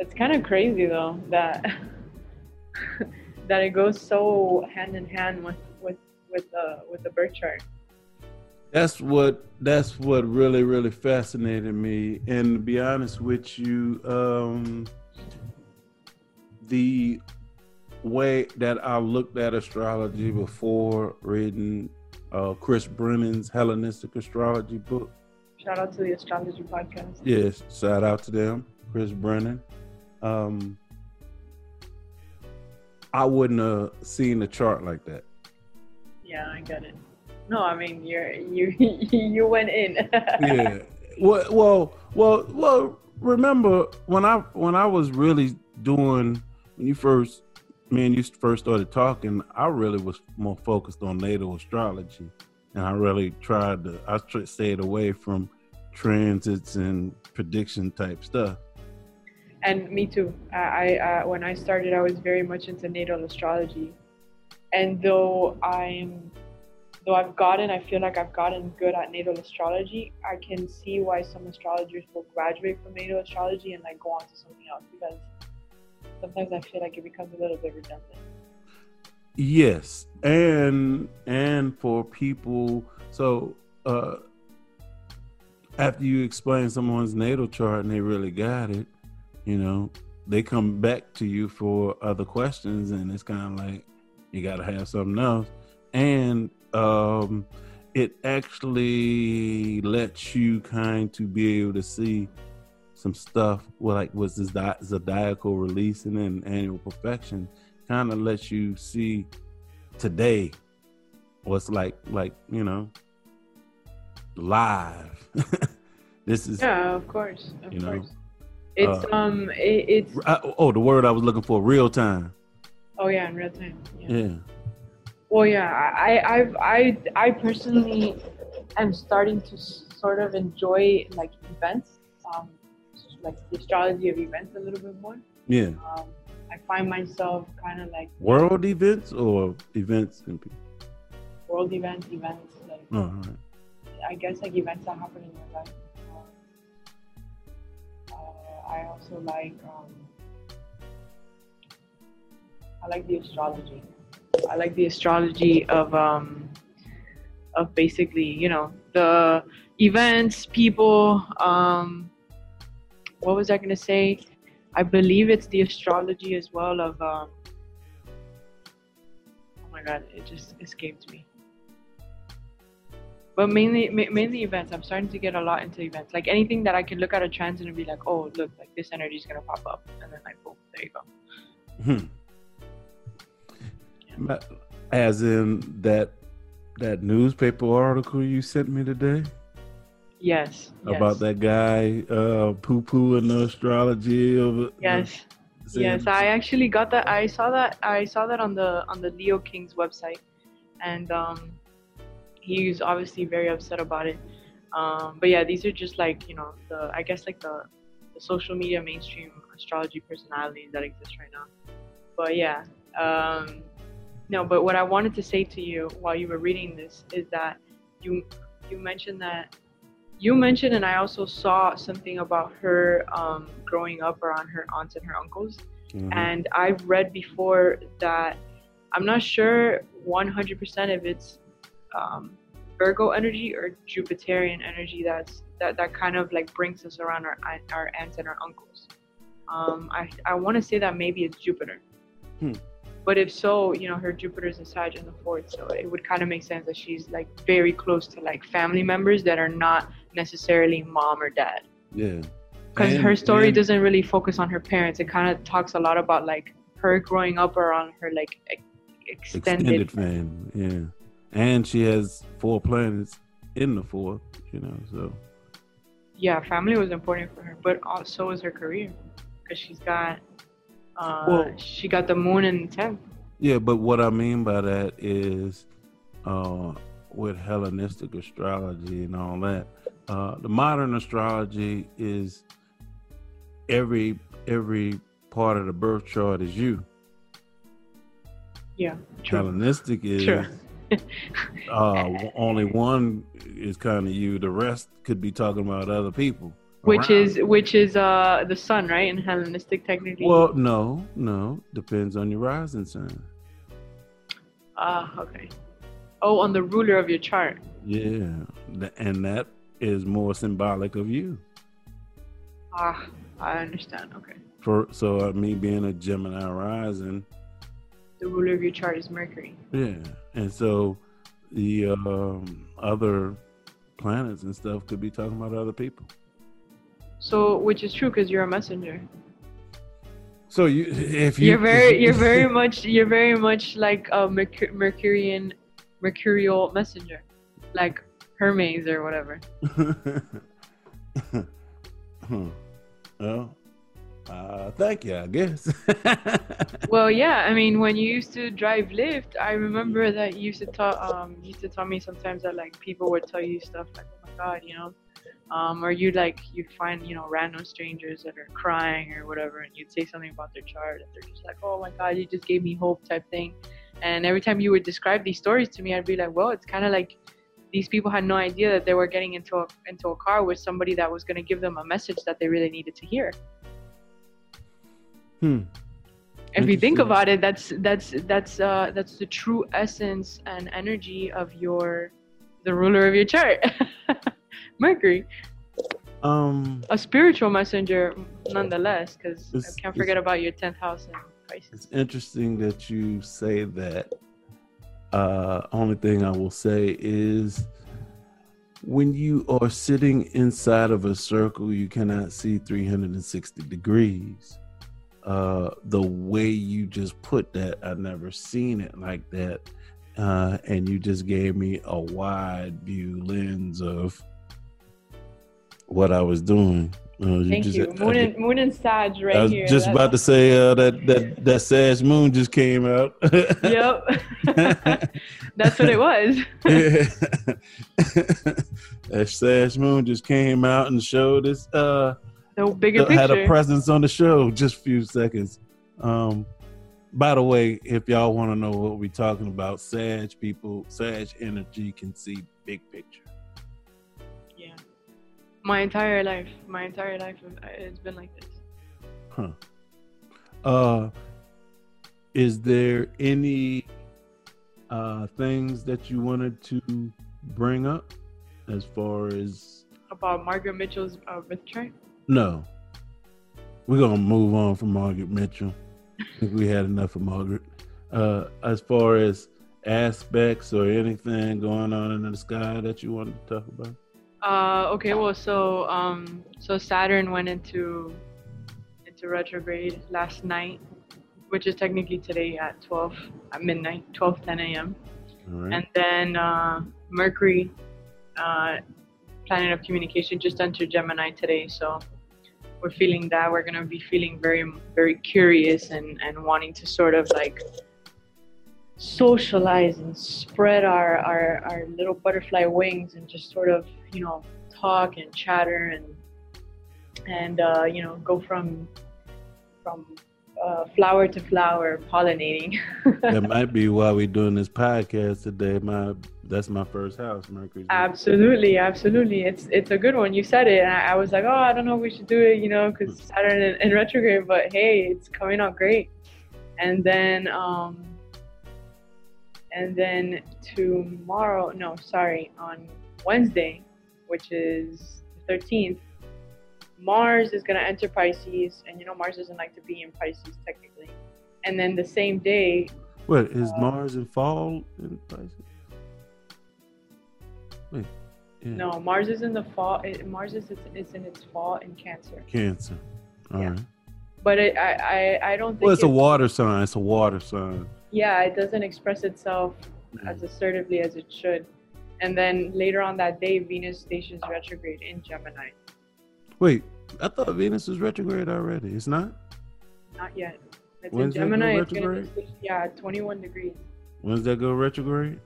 It's kind of crazy though that that it goes so hand in hand with with with the with the birth chart. That's what that's what really really fascinated me. And to be honest with you, um, the way that I looked at astrology before reading uh, Chris Brennan's Hellenistic Astrology book. Shout out to the Astrology Podcast. Yes, shout out to them, Chris Brennan. Um, I wouldn't have seen a chart like that. Yeah, I get it. No, I mean you're you you went in. Yeah. Well, well, well, well. Remember when I when I was really doing when you first me and you first started talking, I really was more focused on natal astrology, and I really tried to I stayed away from transits and prediction type stuff. And me too. I, I uh, when I started, I was very much into natal astrology, and though I'm, though I've gotten, I feel like I've gotten good at natal astrology. I can see why some astrologers will graduate from natal astrology and like go on to something else because sometimes I feel like it becomes a little bit redundant. Yes, and and for people, so uh, after you explain someone's natal chart and they really got it. You know, they come back to you for other questions, and it's kind of like you got to have something else. And um, it actually lets you kind to be able to see some stuff like was this zodiacal releasing and annual perfection kind of lets you see today what's like, like, you know, live. This is, yeah, of course, of you course. Know, It's uh, um, it, it's I, oh the word I was looking for, real time. Oh yeah, in real time. Yeah. yeah. Well, yeah, I I've, I I personally am starting to sort of enjoy like events, um, like the astrology of events a little bit more. Yeah. Um, I find myself kind of like world events or events in people. World events, events like oh, all right. I guess like events that happen in your life. I also like, um, I like the astrology. I like the astrology of, um, of basically, you know, the events, people, um, what was I going to say? I believe it's the astrology as well of, um, oh my God, it just escaped me. But mainly, ma- mainly events. I'm starting to get a lot into events. Like anything that I can look at a transit and be like, oh, look, like this energy is going to pop up. And then like, boom, there you go. Hmm. Yeah. As in that, that newspaper article you sent me today? Yes. About yes. that guy uh, poo-pooing the astrology of Yes. The, yes, I actually got that. I saw that. I saw that on the on the Leo King's website, and um, he's obviously very upset about it. Um, but yeah, these are just like, you know, the I guess like the, the social media mainstream astrology personalities that exist right now. But yeah, um, no. But what I wanted to say to you while you were reading this is that you you mentioned that. You mentioned, and I also saw something about her um, growing up around her aunts and her uncles. Mm-hmm. And I've read before that I'm not sure one hundred percent if it's um, Virgo energy or Jupiterian energy that's that, that kind of like brings us around our our aunts and our uncles. Um, I, I want to say that maybe it's Jupiter. Hmm. But if so, you know, her Jupiter's in Sag in the fourth, so it would kind of make sense that she's like very close to like family members that are not necessarily mom or dad. Yeah. Because her story and, doesn't really focus on her parents. It kind of talks a lot about like her growing up around her like extended, extended family. Yeah. And she has four planets in the fourth, you know, so. Yeah, family was important for her, but also was her career, because she's got. Uh, well, she got the moon in the tenth. Yeah, but what I mean by that is uh, with Hellenistic astrology and all that, uh, the modern astrology is every every part of the birth chart is you. Yeah, true. Hellenistic is true. uh, only one is kind of you. The rest could be talking about other people. Which around. is which is uh the sun, right? In Hellenistic, technically. Well, no, no, depends on your rising sign. Ah, uh, okay. Oh, on the ruler of your chart. Yeah, and that is more symbolic of you. Ah, I understand. Okay. For so uh, me being a Gemini rising, the ruler of your chart is Mercury. Yeah, and so the um, other planets and stuff could be talking about other people. So, which is true, because you're a messenger. So you, if you, you're very, you're very much, you're very much like a merc- Mercurian, mercurial messenger, like Hermes or whatever. Well, uh, thank you, I guess. Well, yeah. I mean, when you used to drive Lyft, I remember that you used to tell, um, used to tell me sometimes that like people would tell you stuff like, "Oh my God," you know. Um, or you like you'd find you know random strangers that are crying or whatever, and you'd say something about their chart, and they're just like, "Oh my God, you just gave me hope," type thing. And every time you would describe these stories to me, I'd be like, "Well, it's kind of like these people had no idea that they were getting into a, into a car with somebody that was going to give them a message that they really needed to hear." Hmm. If you think about it, that's that's that's uh, that's the true essence and energy of your the ruler of your chart. Mercury, um, a spiritual messenger, nonetheless, because I can't forget about your tenth house and Pisces. It's interesting that you say that. Uh, only thing I will say is, when you are sitting inside of a circle, you cannot see three hundred sixty degrees. Uh, the way you just put that, I've never seen it like that, uh, and you just gave me a wide view lens of what I was doing. Uh, Thank you. Just, you. Moon, I, and, moon and Sag right here. I was here. just That's... about to say uh, that, that that Sag moon just came out. Yep. That's what it was. That Sag moon just came out and showed us. Uh, no bigger picture. Had a presence on the show just a few seconds. Um, by the way, if y'all want to know what we're talking about, Sag people, Sag energy can see big picture. My entire life, my entire life, it's been like this. Huh. Uh, is there any uh, things that you wanted to bring up as far as... About Margaret Mitchell's uh, birth chart? No. we're gonna move on from Margaret Mitchell. I think we had enough of Margaret. Uh, as far as aspects or anything going on in the sky that you want to talk about? Uh, okay, well, so um, so Saturn went into into retrograde last night, which is technically today at twelve at midnight, twelve ten a.m. Right. And then uh, Mercury, uh, planet of communication, just entered Gemini today, so we're feeling that. We're gonna be feeling very, very curious and and wanting to sort of like socialize and spread our, our our little butterfly wings and just sort of, you know, talk and chatter and and uh you know, go from from uh flower to flower, pollinating. That might be why we're doing this podcast today. My that's my first house, Mercury. Absolutely, absolutely. It's it's a good one. You said it, and I, I was like, oh, I don't know if we should do it, you know, because Saturn in, in retrograde. But hey, it's coming out great. And then um And then tomorrow, no, sorry, on Wednesday, which is the thirteenth, Mars is going to enter Pisces. And, you know, Mars doesn't like to be in Pisces, technically. And then the same day... Wait, is uh, Mars in fall in Pisces? Wait. Yeah. No, Mars is in the fall. It, Mars is, is in its fall in Cancer. Cancer. All yeah. right. But it, I, I, I don't think... Well, it's, it's a water sign. It's a water sign. Yeah, it doesn't express itself as assertively as it should. And then later on that day, Venus stations retrograde in Gemini. Wait, I thought Venus was retrograde already. It's not? Not yet. It's in Gemini. It's gonna be, yeah, twenty-one degrees. When's that go retrograde?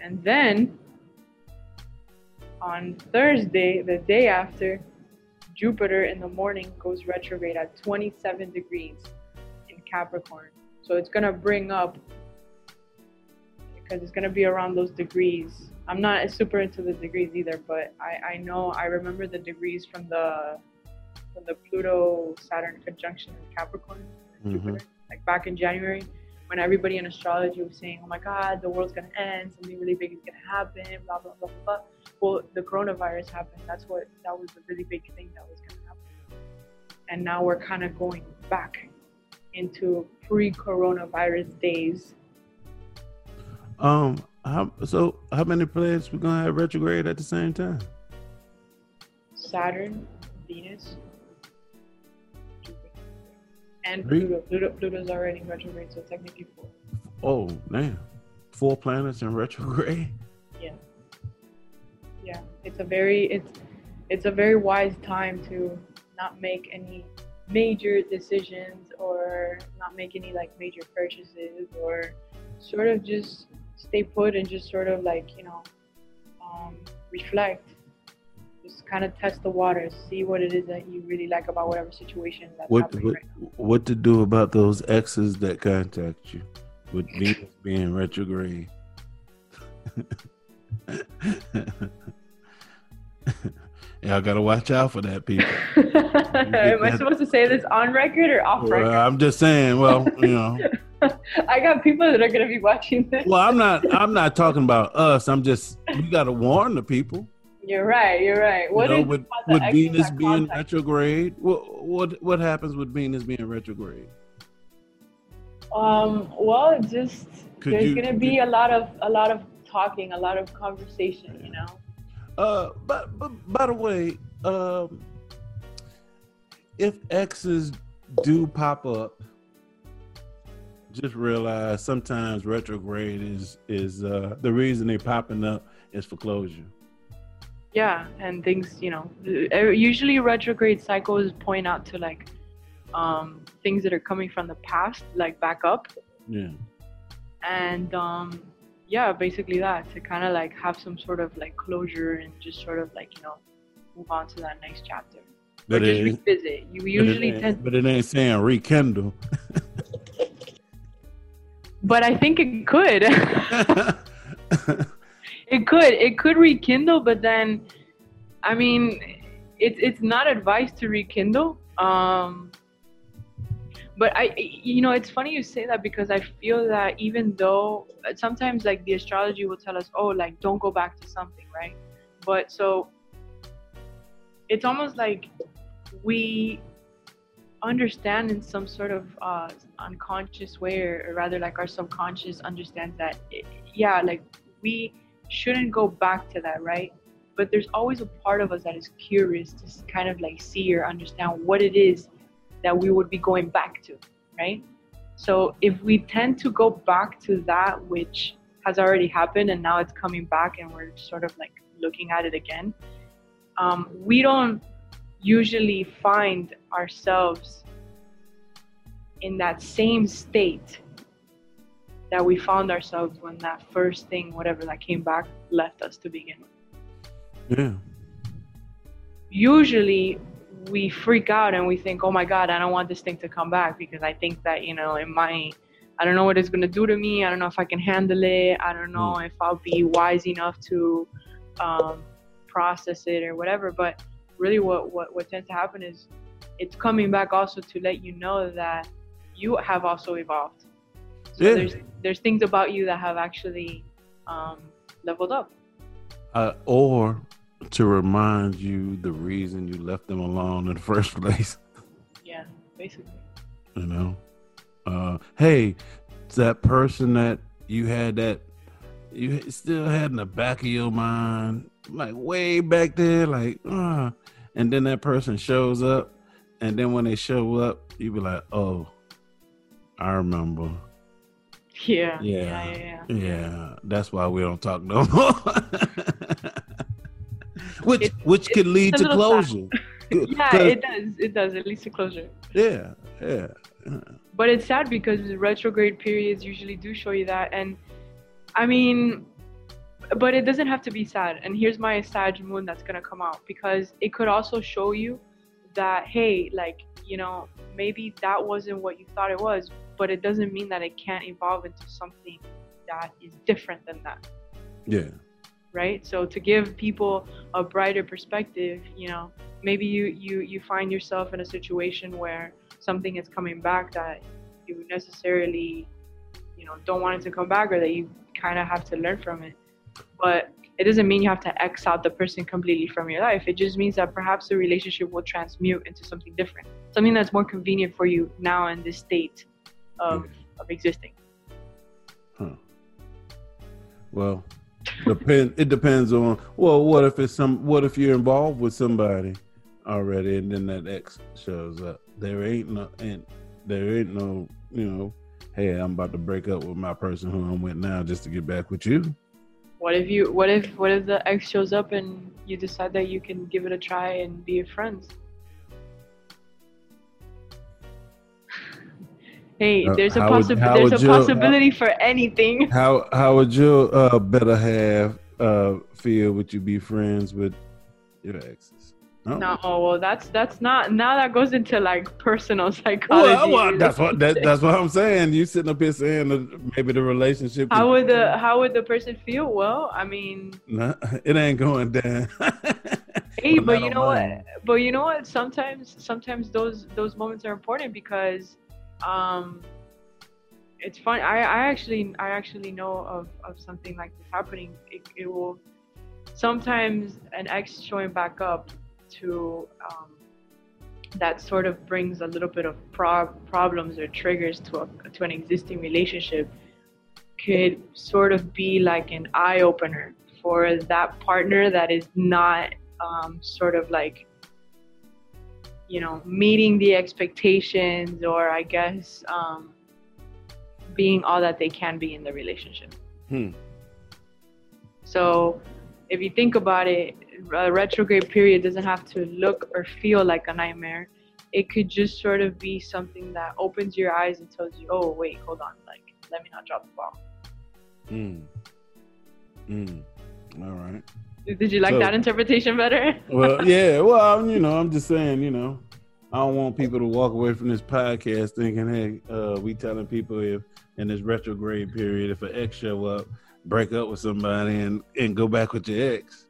And then on Thursday, the day after, Jupiter in the morning goes retrograde at twenty-seven degrees. Capricorn. So it's gonna bring up, because it's gonna be around those degrees. I'm not super into the degrees either, but I, I know I remember the degrees from the from the Pluto Saturn conjunction in Capricorn, mm-hmm. Jupiter, like back in January, when everybody in astrology was saying, "Oh my God, the world's gonna end. Something really big is gonna happen." Blah blah blah blah. Well, the coronavirus happened. That's what that was the really big thing that was gonna happen. And now we're kind of going back into pre-coronavirus days. Um. How, so, how many planets we gonna have retrograde at the same time? Saturn, Venus, and Pluto. Pluto. Pluto's already retrograde, so technically four. Oh man, four planets in retrograde. Yeah. Yeah. It's a very it's it's a very wise time to not make any major decisions or not make any like major purchases, or sort of just stay put and just sort of like, you know, um, reflect, just kind of test the waters, see what it is that you really like about whatever situation that's what, happening what, right now. What to do about those exes that contact you with Venus being retrograde. Y'all gotta watch out for that, people. Am I supposed to say this on record or off record? Well, I'm just saying. Well, you know, I got people that are gonna be watching this. Well, I'm not. I'm not talking about us. I'm just. You gotta warn the people. You're right. You're right. What you know, is with, with Venus being retrograde? What what what happens with Venus being retrograde? Um. Well, just Could there's you, gonna be you, a lot of a lot of talking, a lot of conversation. Yeah. You know. Uh, but, but by the way, um, if exes do pop up, just realize sometimes retrograde is is uh, the reason they're popping up is for closure. Yeah, and things, you know, usually retrograde cycles point out to like um, things that are coming from the past, like back up. Yeah. And um, yeah, basically that, to kind of like have some sort of like closure and just sort of like, you know, move on to that next chapter. But or it, just revisit. You usually but it, tend. But it ain't saying rekindle. But I think it could. it could. It could rekindle, but then, I mean, it's it's not advice to rekindle. Um, But I, you know, it's funny you say that, because I feel that even though sometimes like the astrology will tell us, oh, like don't go back to something, right? But so it's almost like we understand in some sort of uh, unconscious way, or, or rather like our subconscious understands that, it, yeah, like we shouldn't go back to that, right? But there's always a part of us that is curious to kind of like see or understand what it is that we would be going back to, right? So if we tend to go back to that which has already happened and now it's coming back and we're sort of like looking at it again, um, we don't usually find ourselves in that same state that we found ourselves when that first thing, whatever that came back, left us to begin with. Yeah. Usually we freak out and we think, oh my God, I don't want this thing to come back because I think that, you know, it might, I don't know what it's going to do to me. I don't know if I can handle it. I don't know if I'll be wise enough to um, process it or whatever. But really what, what, what tends to happen is it's coming back also to let you know that you have also evolved. So yeah. there's, there's things about you that have actually um, leveled up. Uh, or to remind you the reason you left them alone in the first place. Yeah, basically. You know, uh, hey, it's that person that you had that you still had in the back of your mind, like way back there, like, uh, and then that person shows up, and then when they show up, you be like, oh, I remember. Yeah. Yeah. Yeah. Yeah. Yeah. That's why we don't talk no more. which it, which it, could lead to closure. Yeah, it does. It does. It leads to closure. Yeah. Yeah. But it's sad because retrograde periods usually do show you that. And I mean, but it doesn't have to be sad. And here's my Sag moon that's going to come out, because it could also show you that, hey, like, you know, maybe that wasn't what you thought it was, but it doesn't mean that it can't evolve into something that is different than that. Yeah. Right? So to give people a brighter perspective, you know, maybe you, you, you find yourself in a situation where something is coming back that you necessarily, you know, don't want it to come back, or that you kind of have to learn from it. But it doesn't mean you have to X out the person completely from your life. It just means that perhaps the relationship will transmute into something different, something that's more convenient for you now in this state of, yeah. of existing. Huh. Well, depend, it depends on, well, what if it's some, what if you're involved with somebody already and then that ex shows up? There ain't no, and there ain't no, you know, hey, I'm about to break up with my person who I'm with now just to get back with you. What if you? What if? What if the ex shows up and you decide that you can give it a try and be friends? Hey, there's a, possi- would, there's a you, possibility how, for anything. How How would your uh, better half uh, feel? Would you be friends with your exes? No. no oh well, that's that's not. Now that goes into like personal psychology. Well, well that's what that, that's what I'm saying. You sitting up here saying that maybe the relationship. How would the How would the person feel? Well, I mean, nah, it ain't going down. Hey, but you know mind. what? But you know what? Sometimes sometimes those those moments are important because, um, it's fun. I I actually I actually know of of something like this happening. It, it will sometimes an ex showing back up to um, that sort of brings a little bit of prob- problems or triggers to a, to an existing relationship, could sort of be like an eye opener for that partner that is not um, sort of like, you know, meeting the expectations, or I guess um, being all that they can be in the relationship. Hmm. So if you think about it, a retrograde period doesn't have to look or feel like a nightmare. It could just sort of be something that opens your eyes and tells you, oh, wait, hold on. Like, let me not drop the ball. Mm. Mm. All right. Did you like so, that interpretation better? Well, yeah. Well, you know, I'm just saying, you know, I don't want people to walk away from this podcast thinking, hey, uh, we telling people if in this retrograde period, if an ex show up, break up with somebody and, and go back with your ex.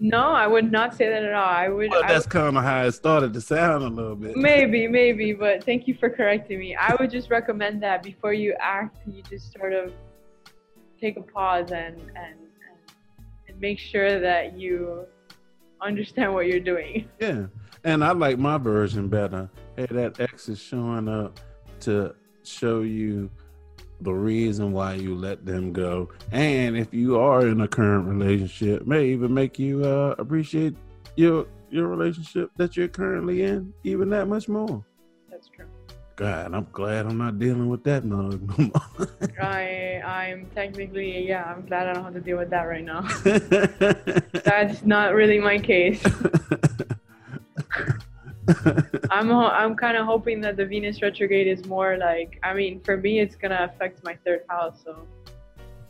No, I would not say that at all. I would. Well, that's kind of how it started to sound a little bit. Maybe, maybe, but thank you for correcting me. I would just recommend that before you act, you just sort of take a pause and and, and make sure that you understand what you're doing. Yeah. And I like my version better. Hey, that X is showing up to show you the reason why you let them go. And if you are in a current relationship, may even make you uh, appreciate your your relationship that you're currently in even that much more. That's true. God, I'm glad I'm not dealing with that mug no more. I, I'm technically, yeah, I'm glad I don't have to deal with that right now. That's not really my case. I'm I'm kind of hoping that the Venus retrograde is more like, I mean, for me, it's going to affect my third house. So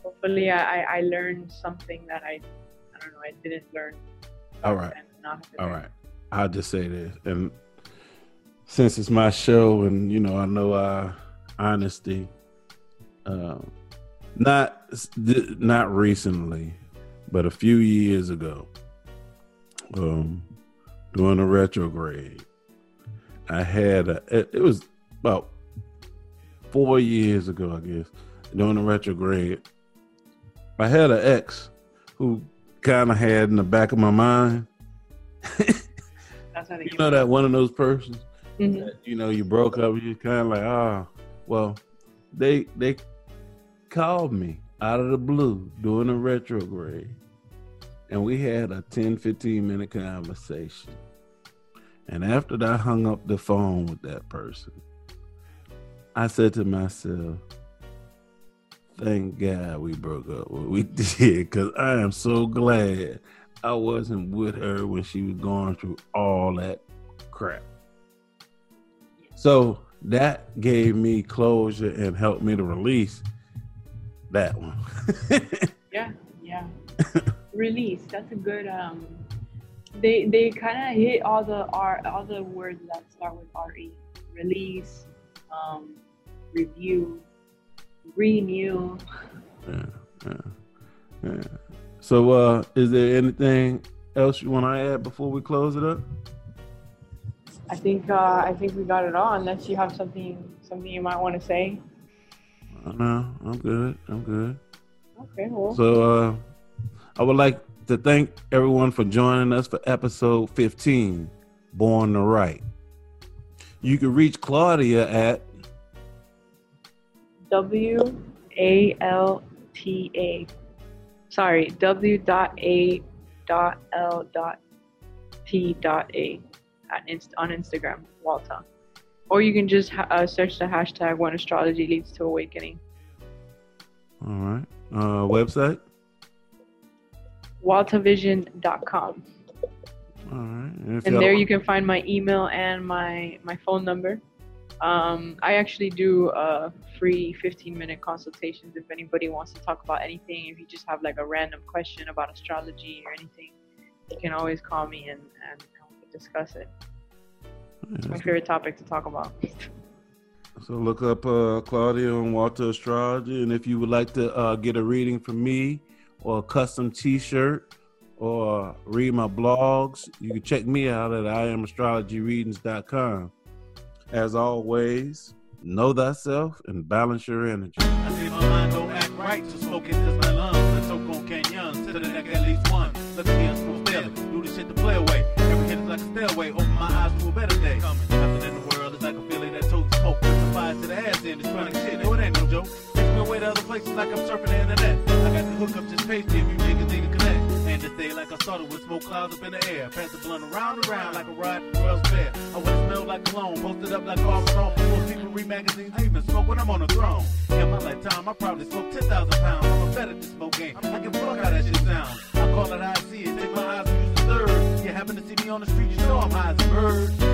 hopefully I, I, I learned something that I, I don't know, I didn't learn. All right. All right. I'll just say this. And since it's my show and, you know, I know uh, honesty, um, not, not recently, but a few years ago, um, during a retrograde, I had a, it was about four years ago, I guess. During the retrograde, I had an ex who kind of had in the back of my mind. That's you know that one of those persons, mm-hmm. that, you know, you broke up, you kind of like, ah, oh. Well, they they called me out of the blue during the retrograde, and we had a ten, fifteen minute conversation. And after I hung up the phone with that person, I said to myself, thank God we broke up what we did, because I am so glad I wasn't with her when she was going through all that crap. So that gave me closure and helped me to release that one. Yeah, yeah. Release, that's a good, um, they they kind of hit all the R, all the words that start with R E. Release, um, review, renew. Yeah, yeah, yeah. So uh, is there anything else you want to add before we close it up? I think uh, I think we got it all, unless you have something something you might want to say. Uh, no, I'm good, I'm good. Okay, well. So uh, I would like to thank everyone for joining us for episode fifteen, Born to Write. You can reach Claudia at W A L T A. Sorry, W dot A dot L dot T dot A at inst- on Instagram, Walta. Or you can just ha- uh, search the hashtag When Astrology Leads to Awakening. All right. Uh, website? walta vision dot com. All right. And, and there you can find my email and my, my phone number. Um, I actually do uh, free fifteen minute consultations if anybody wants to talk about anything. If you just have like a random question about astrology or anything, you can always call me and, and discuss it. It's my favorite topic to talk about. So look up uh, Claudia and Walta Astrology. And if you would like to uh, get a reading from me, or a custom t-shirt, or read my blogs, you can check me out at I am astrology readings dot com. As always, know thyself and balance your energy. I say my mind don't act right, so smoking is my lungs. Let's choke on canyons, to the neck at least one. Let's be unschooled daily, do this shit to play away. Every hit is like a stairway, open my eyes to a better day. Nothing in the world is like a feeling that totes smoke. Puts the fire to the ass in, it's chronic shit, no, it ain't no joke. Way to other places like I'm surfing the internet. I got to hook up this page if you niggas need to connect. And this day like I started with smoke clouds up in the air. Pass the blunt around and around like a ride from World's Fair. I wanna smell like cologne, posted up like all wrong. Most people read magazines, I even smoke when I'm on the throne. In my lifetime, I probably smoked ten thousand pounds. I'm a better at this smoke game, I can fuck how that shit sounds. I call it how I see it, take my eyes and use the third. You happen to see me on the street, you know I'm high as a bird.